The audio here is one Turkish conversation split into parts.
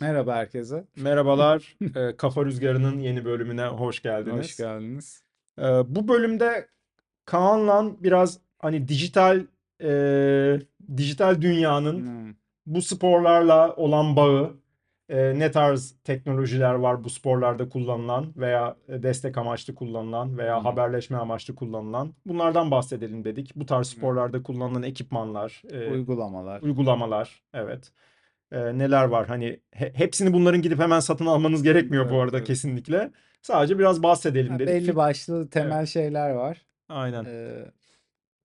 Merhaba herkese. Merhabalar. Kafa Rüzgarı'nın yeni bölümüne hoş geldiniz. Hoş geldiniz. Bu bölümde Kaan'la biraz hani dijital dünyanın bu sporlarla olan bağı, ne tarz teknolojiler var bu sporlarda kullanılan veya destek amaçlı kullanılan veya haberleşme amaçlı kullanılan, bunlardan bahsedelim dedik. Bu tarz sporlarda kullanılan ekipmanlar, uygulamalar, evet. Neler var, hani hepsini bunların gidip hemen satın almanız gerekmiyor, evet, bu arada, evet. Kesinlikle. Sadece biraz bahsedelim dedik. Belli başlı temel, evet, şeyler var. Aynen.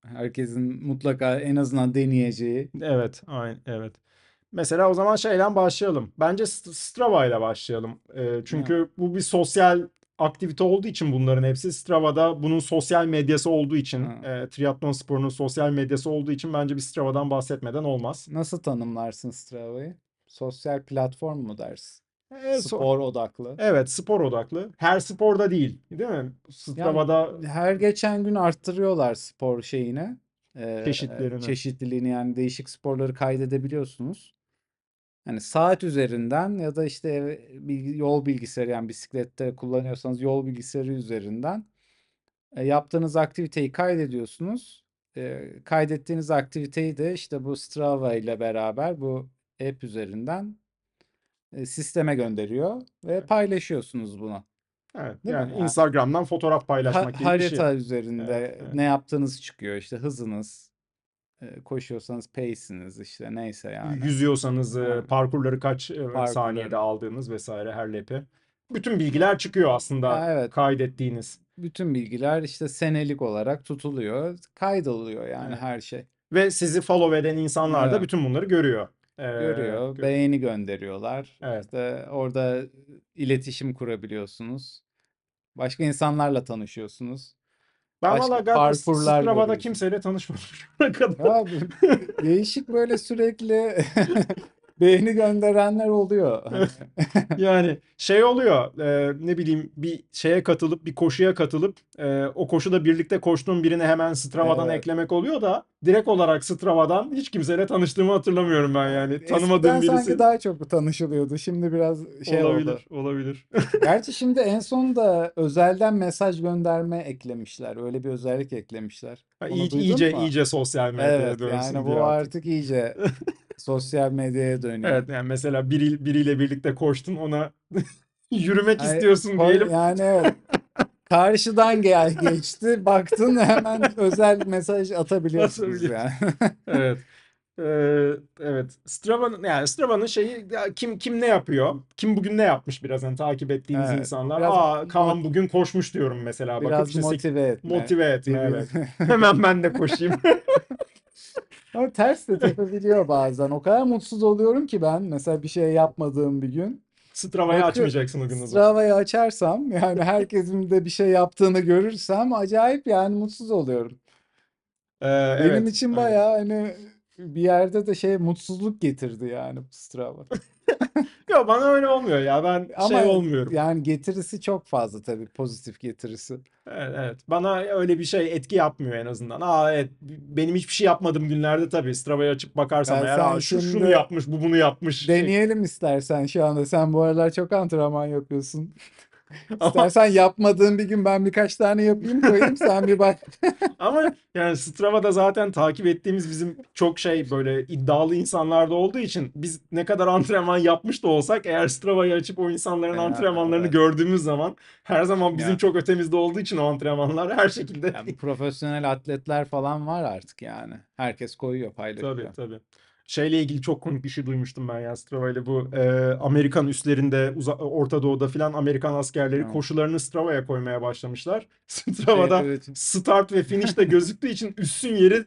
Herkesin mutlaka en azından deneyeceği. Evet, aynen, evet. Mesela o zaman şeyle başlayalım. Bence Strava ile başlayalım. Çünkü bu bir sosyal aktivite olduğu için bunların hepsi. Strava'da bunun sosyal medyası olduğu için, triatlon sporunun sosyal medyası olduğu için bence bir Strava'dan bahsetmeden olmaz. Nasıl tanımlarsın Strava'yı? Sosyal platform mu dersin? Spor odaklı. Evet, spor odaklı. Her sporda değil, değil mi? Strava'da... Yani her geçen gün arttırıyorlar spor şeyini. Çeşitliliğini, yani değişik sporları kaydedebiliyorsunuz. Yani saat üzerinden ya da işte yol bilgisayarı, yani bisiklette kullanıyorsanız yol bilgisayarı üzerinden yaptığınız aktiviteyi kaydediyorsunuz. Kaydettiğiniz aktiviteyi de işte bu Strava ile beraber bu app üzerinden sisteme gönderiyor ve paylaşıyorsunuz bunu. Evet, değil yani mi? Instagram'dan fotoğraf paylaşmak gibi bir şey. Harita üzerinde, evet, evet, ne yaptığınız çıkıyor. İşte hızınız, koşuyorsanız pace'iniz, işte neyse yani. Yüzüyorsanız parkurları kaç saniyede aldığınız vesaire, her lepe. Bütün bilgiler çıkıyor aslında, evet, kaydettiğiniz. Bütün bilgiler işte senelik olarak tutuluyor, kaydoluyor yani, evet, her şey. Ve sizi follow eden insanlar, evet, da bütün bunları görüyor. Görüyor, beğeni gönderiyorlar. Evet. İşte orada iletişim kurabiliyorsunuz. Başka insanlarla tanışıyorsunuz. Ben valla Strava'da kimseyle tanışmadım şu kadar. Abi, değişik böyle sürekli beğeni gönderenler oluyor. Yani şey oluyor, ne bileyim, bir şeye katılıp, bir koşuya katılıp o koşuda birlikte koştuğum birini hemen Strava'dan, evet, eklemek oluyor da direkt olarak Strava'dan hiç kimseyle tanıştığımı hatırlamıyorum ben yani. Eskiden tanımadığım birisi. Sanki daha çok tanışılıyordu. Şimdi biraz şey olabilir. Gerçi şimdi en son da özelden mesaj gönderme eklemişler. Öyle bir özellik eklemişler. İyice sosyal medyaya dönsün. Yani bu artık iyice sosyal medyaya dönüyor. Evet, yani mesela biriyle birlikte koştun, ona yürümek istiyorsun diyelim. Yani evet. Karşıdan geçti, baktın, hemen özel mesaj atabiliyorsunuz yani. Evet. Evet. Strava'nın şeyi, kim ne yapıyor? Kim bugün ne yapmış, biraz hani takip ettiğiniz, evet, insanlar. Kaan bugün koşmuş diyorum mesela. Biraz bakıp işte motive etme. Evet. Hemen ben de koşayım. Ama ters de tepebiliyor bazen. O kadar mutsuz oluyorum ki ben. Mesela bir şey yapmadığım bir gün. Strava'yı açmayacaksın o gün o zaman. Strava'yı açarsam, yani herkesin de bir şey yaptığını görürsem acayip yani mutsuz oluyorum. Benim için bayağı hani bir yerde de mutsuzluk getirdi yani Strava. Yok, bana öyle olmuyor ya, ben ama olmuyorum. Yani getirisi çok fazla tabii, pozitif getirisi. Evet, bana öyle bir şey etki yapmıyor en azından. Evet, benim hiçbir şey yapmadığım günlerde tabii Strava'yı açıp bakarsam eğer şunu yapmış, bu bunu yapmış. Deneyelim istersen şu anda, sen bu aralar çok antrenman yapıyorsun. İstersen yapmadığın bir gün ben birkaç tane yapayım, koyayım, sen bir bak. Ama yani Strava'da zaten takip ettiğimiz bizim çok böyle iddialı insanlarda olduğu için biz ne kadar antrenman yapmış da olsak eğer Strava'yı açıp o insanların antrenmanlarını, evet, gördüğümüz zaman her zaman bizim çok ötemizde olduğu için o antrenmanlar her şekilde. Yani profesyonel atletler falan var artık yani. Herkes koyuyor, paylaşıyor. Tabii. Şeyle ilgili çok komik bir şey duymuştum ben ya Strava ile, bu Amerikan üslerinde, Orta Doğu'da filan Amerikan askerleri koşularını Strava'ya koymaya başlamışlar. Strava'da start ve finish de gözüktüğü için üstün yeri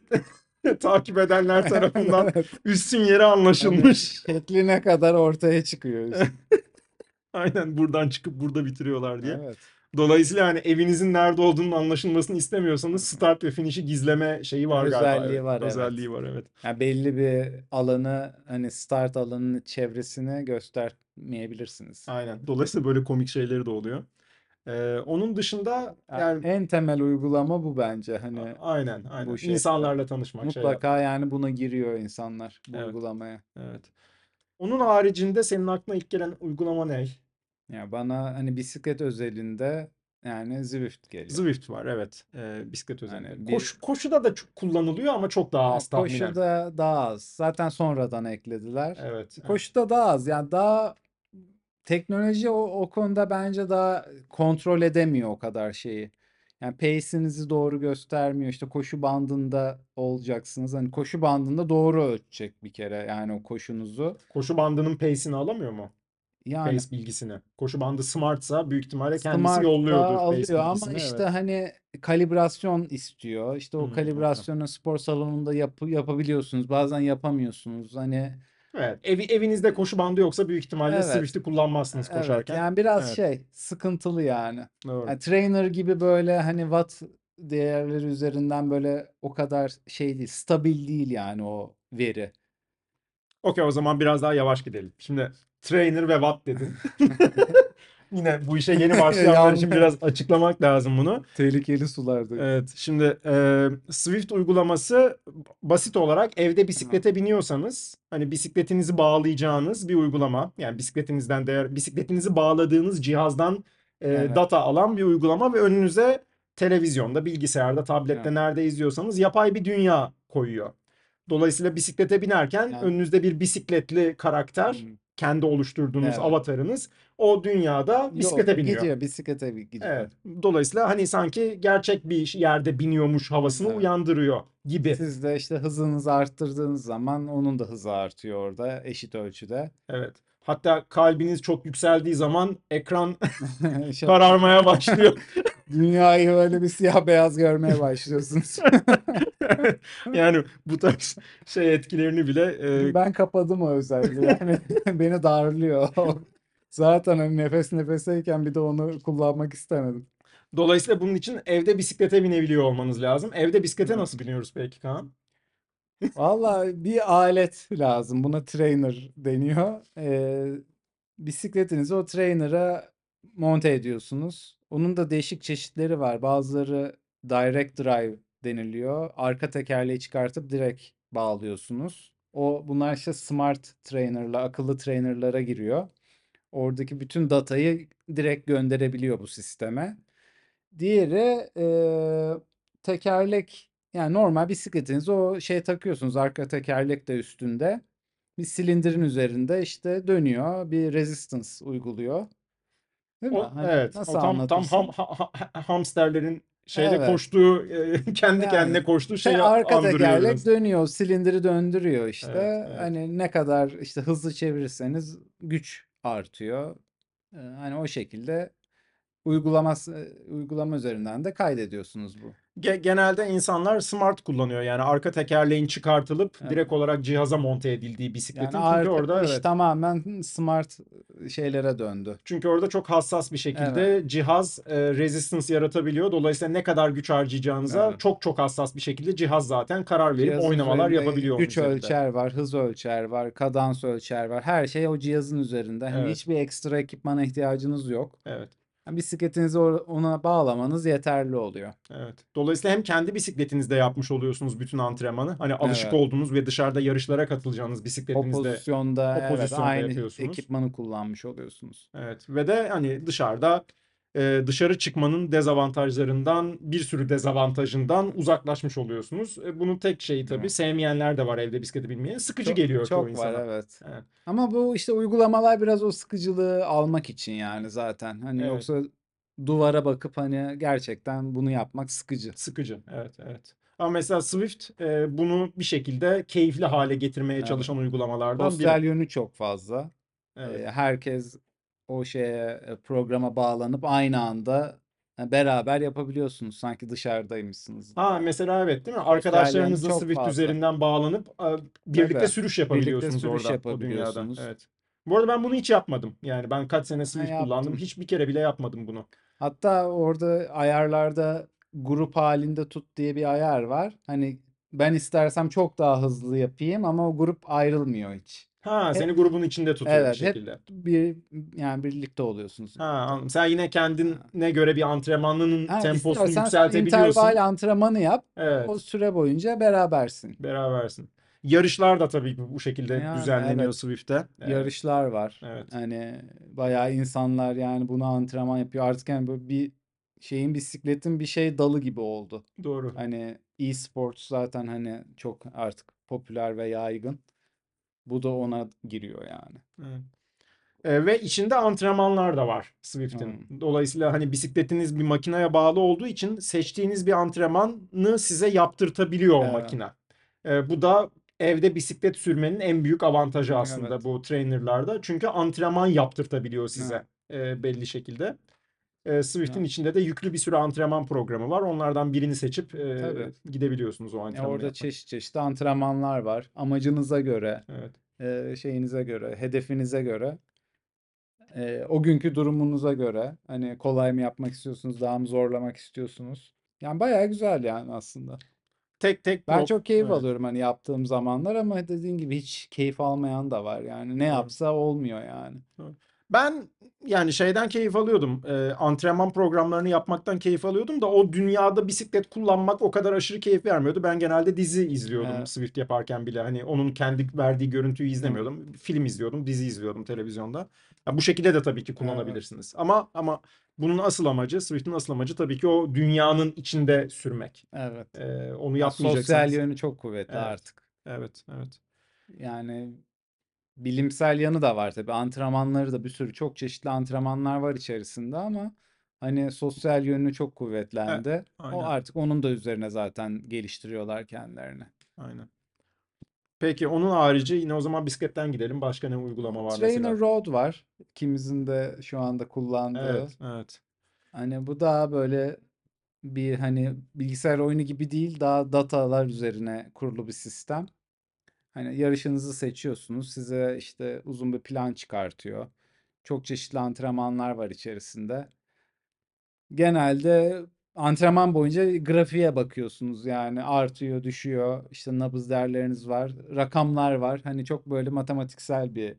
takip edenler tarafından üstün yeri anlaşılmış. Yani şekline kadar ortaya çıkıyor. Aynen, buradan çıkıp burada bitiriyorlar diye. Evet. Dolayısıyla hani evinizin nerede olduğunun anlaşılmasını istemiyorsanız start ve finişi gizleme şeyi var galiba. Özelliği var. Yani belli bir alanı, hani start alanının çevresini göstermeyebilirsiniz. Aynen. Dolayısıyla böyle komik şeyleri de oluyor. Onun dışında yani en temel uygulama bu bence. Hani aynen. Bu insanlarla tanışmak. Mutlaka yani buna giriyor insanlar bu uygulamaya. Evet. Onun haricinde senin aklına ilk gelen uygulama ne? Ya bana hani bisiklet özelinde yani Zwift geliyor. Zwift var, evet. Bisiklet özelinde. Yani koşuda da çok kullanılıyor ama çok daha az tahminen. Koşuda daha az. Zaten sonradan eklediler. Evet. Koşuda evet, daha az. Yani daha teknoloji o konuda bence daha kontrol edemiyor o kadar şeyi. Yani pace'inizi doğru göstermiyor. İşte koşu bandında olacaksınız. Hani koşu bandında doğru ölçecek bir kere yani o koşunuzu. Koşu bandının pace'ini alamıyor mu? Yani pace bilgisini. Koşu bandı smartsa büyük ihtimalle kendisi smart yolluyordur pace ama bilgisini, işte evet, hani kalibrasyon istiyor. İşte o kalibrasyonu spor salonunda yapabiliyorsunuz. Bazen yapamıyorsunuz. Hani evet, evinizde koşu bandı yoksa büyük ihtimalle evet, Swift'i kullanmazsınız koşarken. Evet. Yani biraz evet, şey sıkıntılı yani. Yani trainer gibi böyle hani watt değerleri üzerinden böyle o kadar şey değil, stabil değil yani o veri. Okey, o zaman biraz daha yavaş gidelim. Şimdi trainer ve watt dedin. Yine bu işe yeni başlayanlar için biraz açıklamak lazım bunu. Tehlikeli sularda. Evet, şimdi Zwift uygulaması basit olarak evde bisiklete biniyorsanız hani bisikletinizi bağlayacağınız bir uygulama. Yani bisikletinizden değer, bisikletinizi bağladığınız cihazdan evet, data alan bir uygulama ve önünüze televizyonda, bilgisayarda, tablette evet, nerede izliyorsanız yapay bir dünya koyuyor. Dolayısıyla bisiklete binerken yani önünüzde bir bisikletli karakter, kendi oluşturduğunuz evet, avatarınız o dünyada bisiklete biniyor. Gidiyor, bisiklete gidiyor. Evet. Dolayısıyla hani sanki gerçek bir yerde biniyormuş havasını evet, uyandırıyor gibi. Siz de işte hızınızı arttırdığınız zaman onun da hızı artıyor orada eşit ölçüde. Evet. Hatta kalbiniz çok yükseldiği zaman ekran kararmaya başlıyor. Dünyayı böyle bir siyah beyaz görmeye başlıyorsunuz. Yani bu tarz şey etkilerini bile... Ben kapadım o özelliği. Yani beni darlıyor. Zaten hani nefes nefeseyken bir de onu kullanmak istemedim. Dolayısıyla bunun için evde bisiklete binebiliyor olmanız lazım. Evde bisiklete nasıl biniyoruz peki Kaan? Vallahi bir alet lazım. Buna trainer deniyor. Bisikletinizi o trainer'a monte ediyorsunuz. Onun da değişik çeşitleri var. Bazıları direct drive deniliyor. Arka tekerleği çıkartıp direkt bağlıyorsunuz. Bunlar işte smart trainer'la, akıllı trainer'lara giriyor. Oradaki bütün datayı direkt gönderebiliyor bu sisteme. Diğeri tekerlek. Yani normal bisikletinizi o şeye takıyorsunuz. Arka tekerlek de üstünde. Bir silindirin üzerinde işte dönüyor. Bir resistance uyguluyor. Değil mi? Hani evet. Nasıl anlatırsın? Tam hamsterlerin şeyde evet, koştuğu, kendi yani, kendine koştuğu şeyi arka tekerlek dönüyor. Silindiri döndürüyor işte. Evet, evet. Hani ne kadar işte hızlı çevirirseniz güç artıyor. Hani o şekilde uygulama üzerinden de kaydediyorsunuz bu. Genelde insanlar smart kullanıyor. Yani arka tekerleğin çıkartılıp evet, direkt olarak cihaza monte edildiği bisikletin. Yani çünkü orada evet, tamamen smart şeylere döndü. Çünkü orada çok hassas bir şekilde evet, cihaz resistance yaratabiliyor. Dolayısıyla ne kadar güç harcayacağınıza evet, çok çok hassas bir şekilde cihaz zaten karar verip cihazın oynamalar yapabiliyor. Güç ölçer var, hız ölçer var, kadans ölçer var. Her şey o cihazın üzerinde. Evet. Yani hiçbir ekstra ekipmana ihtiyacınız yok. Evet. Bisikletinizi ona bağlamanız yeterli oluyor. Evet. Dolayısıyla hem kendi bisikletinizde yapmış oluyorsunuz bütün antrenmanı. Hani alışık evet, olduğunuz ve dışarıda yarışlara katılacağınız bisikletinizde o pozisyonda evet, aynı ekipmanı kullanmış oluyorsunuz. Evet. Ve de hani dışarıda dışarı çıkmanın dezavantajlarından, bir sürü dezavantajından uzaklaşmış oluyorsunuz. Bunun tek şeyi tabii evet, sevmeyenler de var evde bisiklete binmeye. Sıkıcı geliyor çok insana. Çok var evet, evet. Ama bu işte uygulamalar biraz o sıkıcılığı almak için yani zaten. Hani evet, yoksa duvara bakıp hani gerçekten bunu yapmak sıkıcı. Sıkıcı evet, evet. Ama mesela Zwift bunu bir şekilde keyifli hale getirmeye evet, çalışan uygulamalardan biri. Sosyal yönü çok fazla. Evet. Herkes o şeye, programa bağlanıp aynı anda beraber yapabiliyorsunuz. Sanki dışarıdaymışsınız. Ha mesela evet, değil mi? Arkadaşlarınızla Zwift üzerinden bağlanıp birlikte evet, sürüş yapabiliyorsunuz, birlikte sürüş orada yapabiliyorsunuz. O dünyada. Evet. Bu arada ben bunu hiç yapmadım. Yani ben kaç sene Zwift kullandım. Hiçbir kere bile yapmadım bunu. Hatta orada ayarlarda grup halinde tut diye bir ayar var. Hani ben istersem çok daha hızlı yapayım ama o grup ayrılmıyor hiç. Ha, seni grubun içinde tutuyor evet, bir şekilde. Evet, yani birlikte oluyorsunuz. Ha, sen yine kendine göre bir antrenmanının temposunu yükseltebiliyorsun. İstersen interval antrenmanı yap. Evet. O süre boyunca berabersin. Yarışlar da tabii bu şekilde yani düzenleniyor, evet. Swift'te. Evet. Yarışlar var. Evet. Hani bayağı insanlar yani buna antrenman yapıyor. Artık yani böyle bir şeyin, bisikletin bir şey dalı gibi oldu. Doğru. Hani e-sports zaten hani çok artık popüler ve yaygın. Bu da ona giriyor yani. Evet. Ve içinde antrenmanlar da var Swift'in. Dolayısıyla hani bisikletiniz bir makineye bağlı olduğu için seçtiğiniz bir antrenmanı size yaptırtabiliyor, evet, o makine. Bu da evde bisiklet sürmenin en büyük avantajı aslında, evet, bu trainer'larda. Çünkü antrenman yaptırtabiliyor size, evet, belli şekilde. Swift'in, evet, içinde de yüklü bir sürü antrenman programı var. Onlardan birini seçip gidebiliyorsunuz o antrenmanı. Orada çeşit çeşit antrenmanlar var. Amacınıza göre, evet, şeyinize göre, hedefinize göre, o günkü durumunuza göre, hani kolay mı yapmak istiyorsunuz, daha mı zorlamak istiyorsunuz? Yani bayağı güzel yani aslında. Tek tek ben çok keyif, evet, alıyorum hani yaptığım zamanlar, ama dediğin gibi hiç keyif almayan da var yani, ne yapsa olmuyor yani. Ben yani şeyden keyif alıyordum, antrenman programlarını yapmaktan keyif alıyordum da o dünyada bisiklet kullanmak o kadar aşırı keyif vermiyordu. Ben genelde dizi izliyordum, evet, Swift yaparken bile hani onun kendi verdiği görüntüyü izlemiyordum, evet, film izliyordum, dizi izliyordum televizyonda. Ya bu şekilde de tabii ki kullanabilirsiniz, evet, ama bunun asıl amacı, Swift'in asıl amacı tabii ki o dünyanın içinde sürmek. Evet. Onu yapmayacaksınız. Sosyal yönü çok kuvvetli, evet, artık. Evet, evet. Yani bilimsel yanı da var tabii. Antrenmanları da bir sürü, çok çeşitli antrenmanlar var içerisinde ama hani sosyal yönü çok kuvvetlendi. Evet, o artık onun da üzerine zaten geliştiriyorlar kendilerini. Aynen. Peki onun harici yine o zaman bisikletten gidelim. Başka ne uygulama var mesela? TrainerRoad var. İkimizin de şu anda kullandığı. Evet, evet. Hani bu daha böyle bir hani bilgisayar oyunu gibi değil, daha datalar üzerine kurulu bir sistem. Hani yarışınızı seçiyorsunuz. Size işte uzun bir plan çıkartıyor. Çok çeşitli antrenmanlar var içerisinde. Genelde antrenman boyunca grafiğe bakıyorsunuz yani, artıyor, düşüyor, işte nabız değerleriniz var, rakamlar var, hani çok böyle matematiksel bir.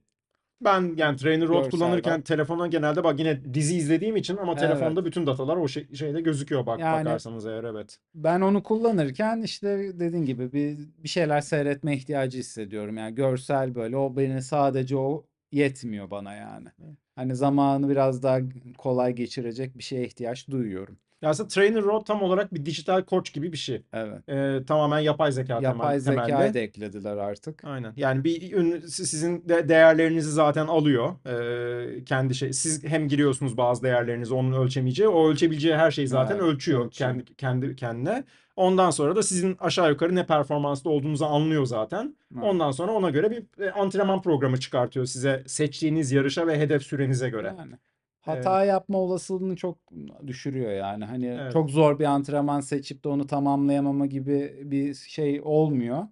Ben yani TrainerRoad kullanırken telefona genelde bak yine dizi izlediğim için ama, evet, telefonda bütün datalar o şeyde gözüküyor bak yani, bakarsanız eğer, evet. Ben onu kullanırken işte dediğin gibi bir şeyler seyretme ihtiyacı hissediyorum yani, görsel böyle o beni, sadece o yetmiyor bana yani. Hani zamanı biraz daha kolay geçirecek bir şeye ihtiyaç duyuyorum. Ya aslında TrainerRoad tam olarak bir dijital koç gibi bir şey. Evet. Tamamen yapay zeka temelli. Yapay zekayı da eklediler artık. Aynen. Yani bir sizin de değerlerinizi zaten alıyor. Kendi şey, siz hem giriyorsunuz bazı değerlerinizi, onun ölçemeyeceği, o ölçebileceği her şeyi zaten, evet, ölçüyor kendi kendine. Ondan sonra da sizin aşağı yukarı ne performanslı olduğunuzu anlıyor zaten. Evet. Ondan sonra ona göre bir antrenman programı çıkartıyor size, seçtiğiniz yarışa ve hedef sürenize göre. Yani. Hata, evet, yapma olasılığını çok düşürüyor yani. Hani, evet, çok zor bir antrenman seçip de onu tamamlayamama gibi bir şey olmuyor.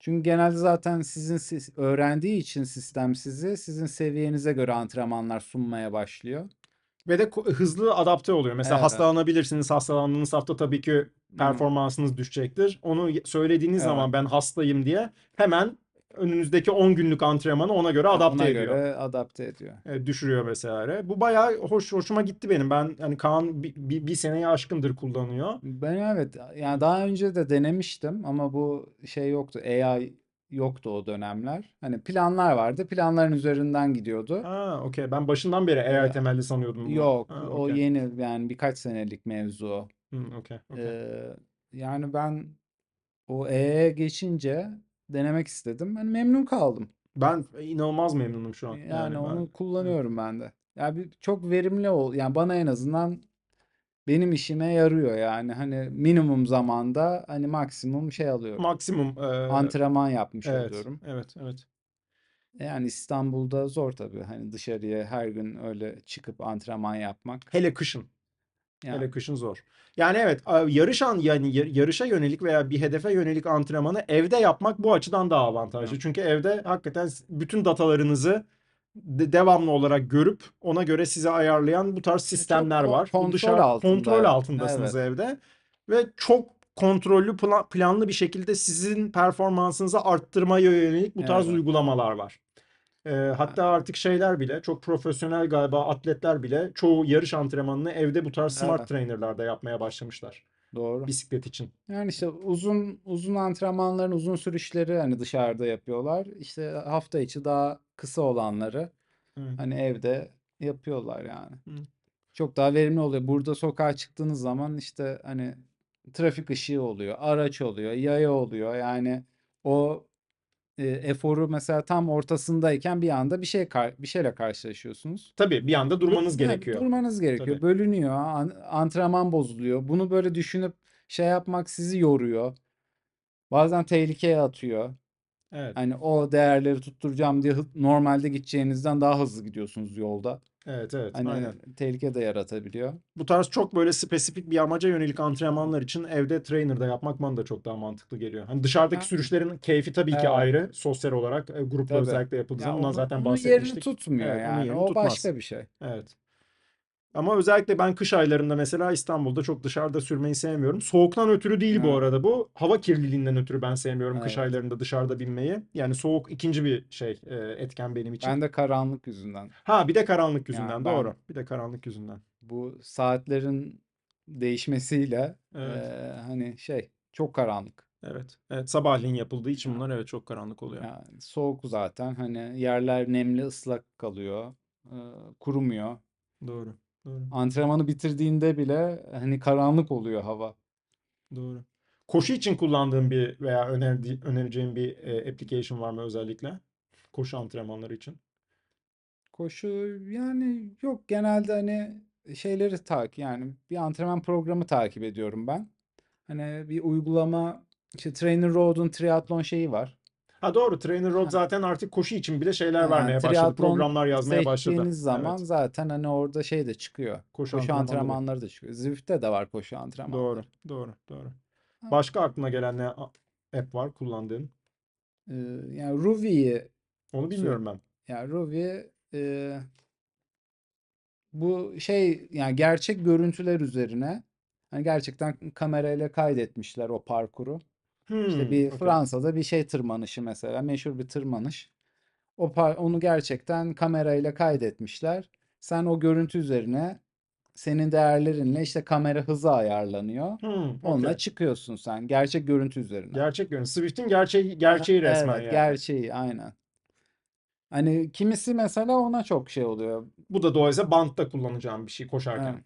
Çünkü genelde zaten sizin öğrendiği için sistem sizi, sizin seviyenize göre antrenmanlar sunmaya başlıyor. Ve de hızlı adapte oluyor. Mesela, evet, hastalanabilirsiniz. Hastalandığınız hafta tabii ki performansınız düşecektir. Onu söylediğiniz, evet, zaman ben hastayım diye hemen önünüzdeki 10 günlük antrenmanı ona göre adapte ediyor. Ona göre adapte ediyor. Düşürüyor vesaire. Bu bayağı hoşuma gitti benim. Ben hani Kaan bir seneye aşkındır kullanıyor. Ben, evet, yani daha önce de denemiştim ama bu şey yoktu. AI yoktu o dönemler. Hani planlar vardı. Planların üzerinden gidiyordu. Ha, okey. Ben başından beri AI temelli sanıyordum bunu. Yok. Ha, okay. O yeni yani birkaç senelik mevzu. Okey. Okay. Yani ben o AI'ye geçince denemek istedim. Ben memnun kaldım. Ben inanılmaz memnunum şu an. Yani onu kullanıyorum ben de. Yani çok verimli yani bana en azından benim işime yarıyor yani. Hani minimum zamanda hani maksimum şey alıyorum. Maksimum antrenman yapmış, evet, oluyorum. Evet, evet. Yani İstanbul'da zor tabii. Hani dışarıya her gün öyle çıkıp antrenman yapmak. Hele kışın. Yani. Hele kışın zor. Yani evet, yarışa yönelik veya bir hedefe yönelik antrenmanı evde yapmak bu açıdan daha avantajlı. Evet. Çünkü evde hakikaten bütün datalarınızı devamlı olarak görüp ona göre size ayarlayan bu tarz sistemler çok var. Kontrol altındasınız, evet, evde. Ve çok kontrollü, planlı bir şekilde sizin performansınızı arttırmaya yönelik bu tarz, evet, uygulamalar var. Hatta artık şeyler bile, çok profesyonel galiba atletler bile çoğu yarış antrenmanını evde bu tarz smart, evet, trainer'larda yapmaya başlamışlar. Doğru. Bisiklet için. Yani işte uzun antrenmanların uzun sürüşleri hani dışarıda yapıyorlar. İşte hafta içi daha kısa olanları hani evde yapıyorlar yani. Hı. Çok daha verimli oluyor. Burada sokağa çıktığınız zaman işte hani trafik ışığı oluyor, araç oluyor, yaya oluyor. Yani o eforu mesela tam ortasındayken bir anda bir şeyle karşılaşıyorsunuz. Tabii bir anda durmanız gerekiyor. Durmanız gerekiyor. Tabii. Bölünüyor. Antrenman bozuluyor. Bunu böyle düşünüp şey yapmak sizi yoruyor. Bazen tehlikeye atıyor. Evet. Hani o değerleri tutturacağım diye normalde gideceğinizden daha hızlı gidiyorsunuz yolda. Evet. Hani aynen. Tehlike de yaratabiliyor. Bu tarz çok böyle spesifik bir amaca yönelik antrenmanlar için evde trainer'da yapmak bana da çok daha mantıklı geliyor. Hani dışarıdaki sürüşlerin keyfi tabii ki ayrı. Sosyal olarak grupla özellikle yapıldığı zaman ondan zaten bahsetmiştik. Yerini tutmuyor evet, yani. Yerini o tutmaz. Başka bir şey. Evet. Ama özellikle ben kış aylarında mesela İstanbul'da çok dışarıda sürmeyi sevmiyorum. Soğuktan ötürü değil bu arada bu. Hava kirliliğinden ötürü ben sevmiyorum kış aylarında dışarıda binmeyi. Yani soğuk ikinci bir şey etken benim için. Ben de karanlık yüzünden. Ha bir de karanlık yüzünden yani doğru. Bir de karanlık yüzünden. Bu saatlerin değişmesiyle hani şey çok karanlık. Evet. Sabahleyin yapıldığı için bunlar evet çok karanlık oluyor. Yani soğuk zaten hani yerler nemli ıslak kalıyor. Kurumuyor. Doğru. Doğru. Antrenmanı bitirdiğinde bile hani karanlık oluyor hava. Doğru. Koşu için kullandığın bir veya önereceğin bir application var mı özellikle? Koşu antrenmanları için. Koşu yani yok genelde hani şeyleri takip yani bir antrenman programı takip ediyorum ben. Hani bir uygulama işte TrainerRoad'un triatlon şeyi var. Ha doğru TrainerRoad zaten artık koşu için bile şeyler yani vermeye başladı. Programlar yazmaya başladı. Seçtiğiniz zaman zaten hani orada şey de çıkıyor. Koşu antrenmanları da çıkıyor. Zwift'te de var koşu antrenmanları. Doğru. Ha. Başka aklına gelen ne app var kullandığın? Yani Rouvy. Onu bilmiyorum ben. Yani Rouvy bu şey yani gerçek görüntüler üzerine hani gerçekten kamerayla kaydetmişler o parkuru. İşte bir Fransa'da bir şey tırmanışı mesela meşhur bir tırmanış. Onu gerçekten kamerayla kaydetmişler. Sen o görüntü üzerine senin değerlerinle işte kamera hızı ayarlanıyor. Onunla çıkıyorsun sen gerçek görüntü üzerine. Gerçek görüntü. Swift'in gerçeği resmen yani. Evet gerçeği aynen. Hani kimisi mesela ona çok şey oluyor. Bu da dolayısıyla bantta kullanacağım bir şey koşarken. Evet.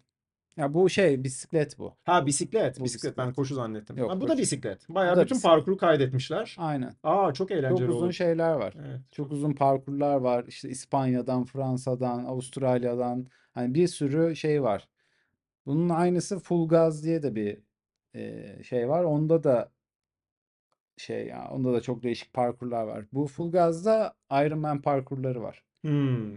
Ya bu şey bisiklet bu. Ha bisiklet. Bisiklet. Ben koşu zannettim. Yok, bu da bisiklet. Bayağı bütün parkuru kaydetmişler. Aynen. Aa çok eğlenceli oldu. Çok uzun şeyler var. Evet. Çok uzun parkurlar var. İşte İspanya'dan, Fransa'dan, Avustralya'dan. Hani bir sürü şey var. Bunun aynısı Fulgaz diye de bir şey var. Onda da çok değişik parkurlar var. Bu Fulgaz'da Ironman parkurları var.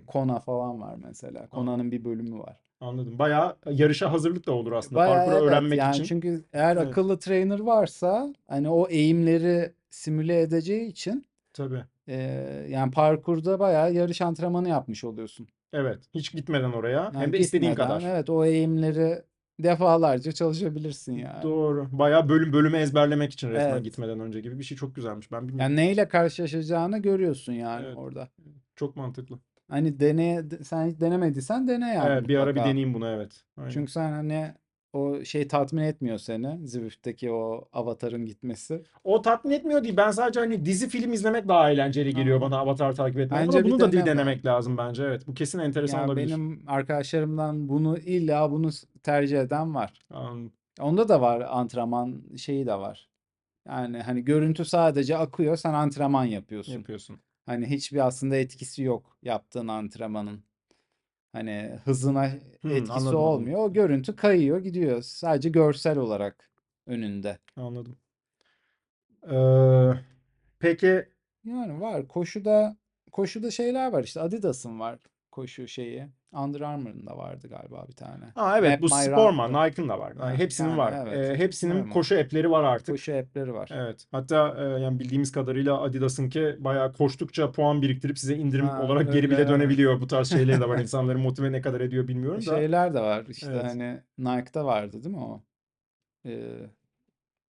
Kona falan var mesela. Kona'nın bir bölümü var. Anladım. Bayağı yarışa hazırlık da olur aslında. Parkuru öğrenmek yani için. Çünkü eğer akıllı trainer varsa hani o eğimleri simüle edeceği için tabii. Yani parkurda bayağı yarış antrenmanı yapmış oluyorsun. Evet. Hiç gitmeden oraya. Yani hem de istediğin kadar. Evet. O eğimleri defalarca çalışabilirsin yani. Doğru. Bayağı bölüme ezberlemek için resmen gitmeden önce gibi bir şey çok güzelmiş. Ben bilmiyorum. Yani neyle karşılaşacağını görüyorsun yani orada. Çok mantıklı. Hani sen hiç denemediysen dene yani. Evet, bir ara bir deneyeyim bunu Aynen. Çünkü sen hani o şey tatmin etmiyor seni. Zwift'teki o avatarın gitmesi. O tatmin etmiyor değil. Ben sadece hani dizi film izlemek daha eğlenceli geliyor bana avatar takip etmek. Bence bunu da denemek lazım bence. Evet. Bu kesin enteresan yani olabilir. Benim arkadaşlarımdan bunu tercih eden var. Anladım. Onda da var antrenman şeyi de var. Yani hani görüntü sadece akıyor. Sen antrenman yapıyorsun. Hani hiçbir aslında etkisi yok yaptığın antrenmanın. Hani hızına etkisi olmuyor. O görüntü kayıyor gidiyor. Sadece görsel olarak önünde. Anladım. Peki. Yani var. Koşuda şeyler var işte. Adidas'ın var koşu şeyi. Under Armour'ın da vardı galiba bir tane. Aa evet bu Sportman, Nike'ın da var. Yani hepsinin var. Evet. Hepsinin koşu app'leri var artık. Koşu app'leri var. Evet. Hatta yani bildiğimiz kadarıyla Adidas'ınki bayağı koştukça puan biriktirip size indirim olarak geri bile dönebiliyor. Bu tarz şeyler de var. İnsanları motive ne kadar ediyor bilmiyorum da. Şeyler de var. İşte hani Nike'da vardı değil mi o?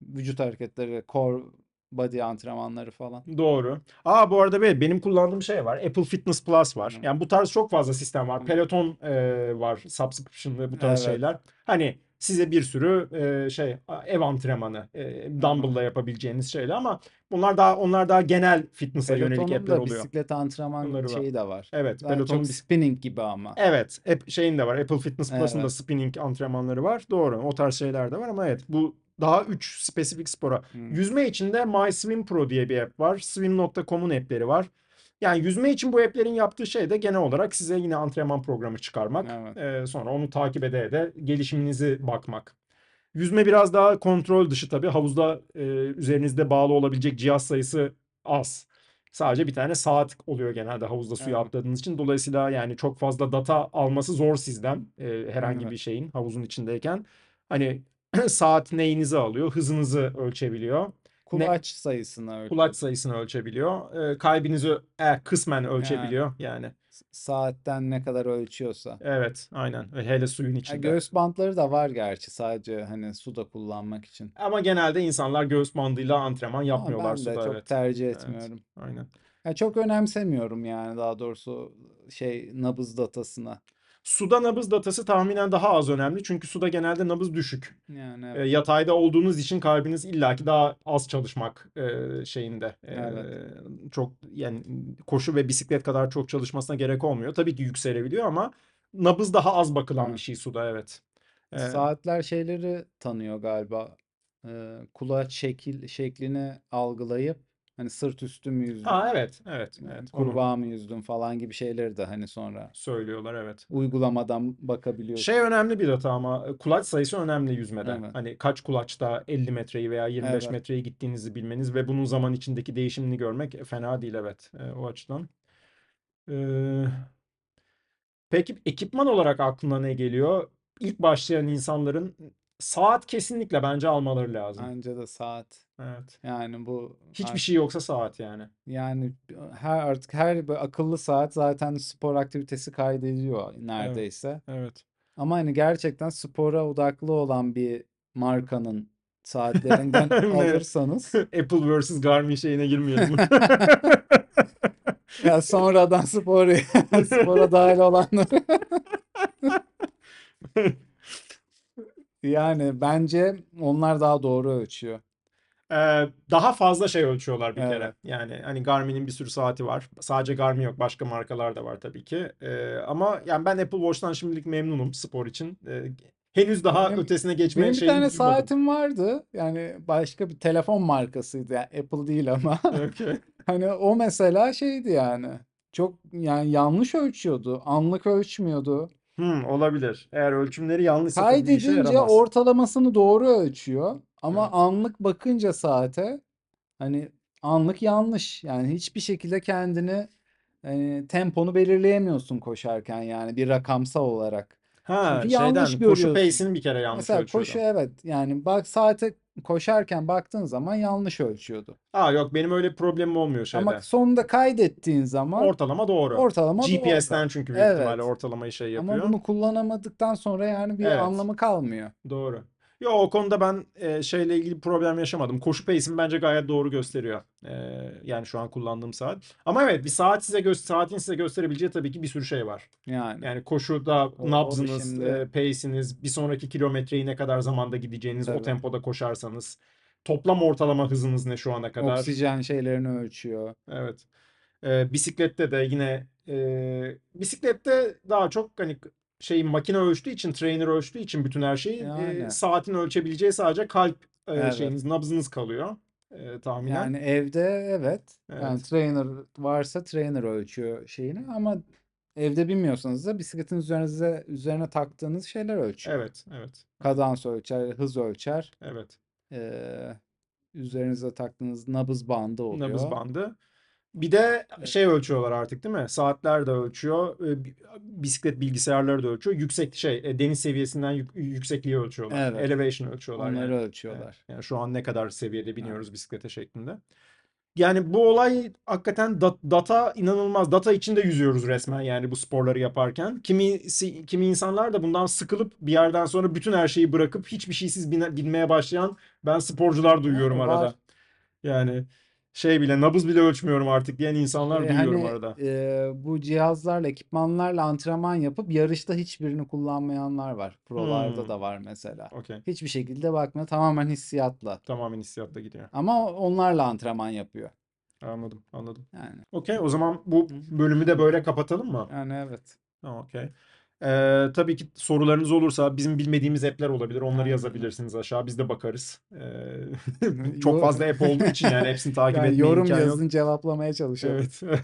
Vücut hareketleri, core body antrenmanları falan. Doğru. Aa bu arada benim kullandığım şey var. Apple Fitness Plus var. Yani bu tarz çok fazla sistem var. Peloton var. Subscription'lı bu tarz şeyler. Hani size bir sürü ev antrenmanı, dumbbell'la yapabileceğiniz şeyler, ama onlar daha genel fitness'a yönelik app'ler oluyor. Peloton'un da bisiklet antrenman şeyi de var. Evet, Peloton spinning gibi ama. Evet, şeyin de var. Apple Fitness Plus'ın da spinning antrenmanları var. Doğru. O tarz şeyler de var ama evet, bu daha 3 spesifik spora. Yüzme için de MySwimPro diye bir app var. Swim.com'un app'leri var. Yani yüzme için bu app'lerin yaptığı şey de genel olarak size yine antrenman programı çıkarmak. Evet. Sonra onu takip ede gelişiminizi bakmak. Yüzme biraz daha kontrol dışı tabii. Havuzda üzerinizde bağlı olabilecek cihaz sayısı az. Sadece bir tane saat oluyor genelde havuzda suya atladığınız için. Dolayısıyla yani çok fazla data alması zor sizden. Herhangi bir şeyin havuzun içindeyken. Hani saat neyinizi alıyor, hızınızı ölçebiliyor. Kulaç sayısını ölçebiliyor. Kalbinizi kısmen ölçebiliyor yani. Saatten ne kadar ölçüyorsa. Evet, aynen. Hele suyun içinde. Göğüs bantları da var gerçi, sadece hani suda kullanmak için. Ama genelde insanlar göğüs bandıyla antrenman yapmıyorlar. Ben de suda, çok tercih etmiyorum. Evet, aynen. Yani çok önemsemiyorum yani, daha doğrusu nabız datasına. Suda nabız datası tahminen daha az önemli. Çünkü suda genelde nabız düşük. Yani evet. Yatayda olduğunuz için kalbiniz illaki daha az çalışmak şeyinde. Evet. Çok yani koşu ve bisiklet kadar çok çalışmasına gerek olmuyor. Tabii ki yükselebiliyor ama nabız daha az bakılan bir şey suda, evet. Saatler şeyleri tanıyor galiba. Kulaç şeklini algılayıp hani sırt üstü mü yüzdün? Evet. Kurbağa mı yüzdün falan gibi şeyleri de hani sonra söylüyorlar, evet. Uygulamadan bakabiliyorsun. Önemli bir data ama kulaç sayısı önemli yüzmeden. Evet. Hani kaç kulaçta 50 metreyi veya 25 metreyi gittiğinizi bilmeniz ve bunun zaman içindeki değişimini görmek fena değil, evet. O açıdan. Peki ekipman olarak aklına ne geliyor? İlk başlayan insanların saat kesinlikle bence almaları lazım. Bence de saat. Evet. Yani bu hiçbir şey yoksa saat yani. Yani artık her akıllı saat zaten spor aktivitesi kaydediyor neredeyse. Evet. Ama hani gerçekten spora odaklı olan bir markanın saatlerinden alırsanız. Apple vs Garmin şeyine girmeyelim. Ya sonradan spora dahil olanlar. Yani bence onlar daha doğru ölçüyor. Daha fazla ölçüyorlar bir kere. Yani hani Garmin'in bir sürü saati var. Sadece Garmin yok. Başka markalar da var tabii ki. Ama yani ben Apple Watch'tan şimdilik memnunum spor için. Henüz daha ötesine geçmeye şeyim. Benim bir tane saatim vardı. Yani başka bir telefon markasıydı. Yani Apple değil ama. Okay. Hani o mesela şeydi yani. Çok yani yanlış ölçüyordu. Anlık ölçmüyordu. Olabilir. Eğer ölçümleri yanlışsa kaydedince ortalamasını doğru ölçüyor. Ama anlık bakınca saate hani anlık yanlış. Yani hiçbir şekilde kendini temponu belirleyemiyorsun koşarken yani bir rakamsal olarak. Koşu pace'ini bir kere yanlış ölçüyordu. Mesela koşu yani bak saate koşarken baktığın zaman yanlış ölçüyordu. Yok, benim öyle bir problemim olmuyor . Ama sonunda kaydettiğin zaman ortalama doğru. GPS'ten doğru. Çünkü büyük ihtimalle ortalamayı yapıyor. Ama bunu kullanamadıktan sonra yani bir anlamı kalmıyor. Doğru. Yo, o konuda ben şeyle ilgili problem yaşamadım. Koşu pace'imi bence gayet doğru gösteriyor. Yani şu an kullandığım saat. Ama evet, bir saat saatin size gösterebileceği tabii ki bir sürü şey var. Yani koşuda nabzınız, pace'iniz, bir sonraki kilometreyi ne kadar zamanda gideceğiniz, o tempoda koşarsanız, toplam ortalama hızınız ne şu ana kadar. Oksijen şeylerini ölçüyor. Evet. Bisiklette de yine bisiklette daha çok hani makine ölçtüğü için, trainer ölçtüğü için bütün her şeyi saatin ölçebileceği sadece kalp nabzınız kalıyor tahminen. Yani evde yani trainer varsa trainer ölçüyor şeyini, ama evde bilmiyorsanız da bisikletin üzerine taktığınız şeyler ölçüyor. Evet. Kadans ölçer, hız ölçer. Evet. Üzerinize taktığınız nabız bandı oluyor. Bir de ölçüyorlar artık, değil mi? Saatler de ölçüyor. Bisiklet bilgisayarları da ölçüyor. Yüksek deniz seviyesinden yüksekliği ölçüyorlar. Elevation ölçüyorlar. Onları ölçüyorlar. Yani şu an ne kadar seviyede biniyoruz bisiklete şeklinde. Yani bu olay hakikaten data inanılmaz. Data içinde yüzüyoruz resmen yani bu sporları yaparken. Kimi insanlar da bundan sıkılıp bir yerden sonra bütün her şeyi bırakıp hiçbir şeysiz binmeye başlayan ben sporcular duyuyorum arada. Yani şey bile, nabız bile ölçmüyorum artık diyen insanlar duyuyorum arada. Bu cihazlarla, ekipmanlarla antrenman yapıp yarışta hiçbirini kullanmayanlar var. Prolarda da var mesela. Okay. Hiçbir şekilde bakmıyor. Tamamen hissiyatla. Tamamen hissiyatla gidiyor. Ama onlarla antrenman yapıyor. Anladım, anladım. Yani. Okey, o zaman bu bölümü de böyle kapatalım mı? Yani evet. Okey. Tabii ki sorularınız olursa bizim bilmediğimiz app'ler olabilir. Onları yazabilirsiniz aşağı. Biz de bakarız. Çok fazla app olduğu için yani hepsini takip etmeye imkan yok. Yorum yazın, cevaplamaya çalışalım. Evet.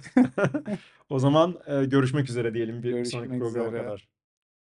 O zaman görüşmek üzere diyelim bir sonraki programa kadar.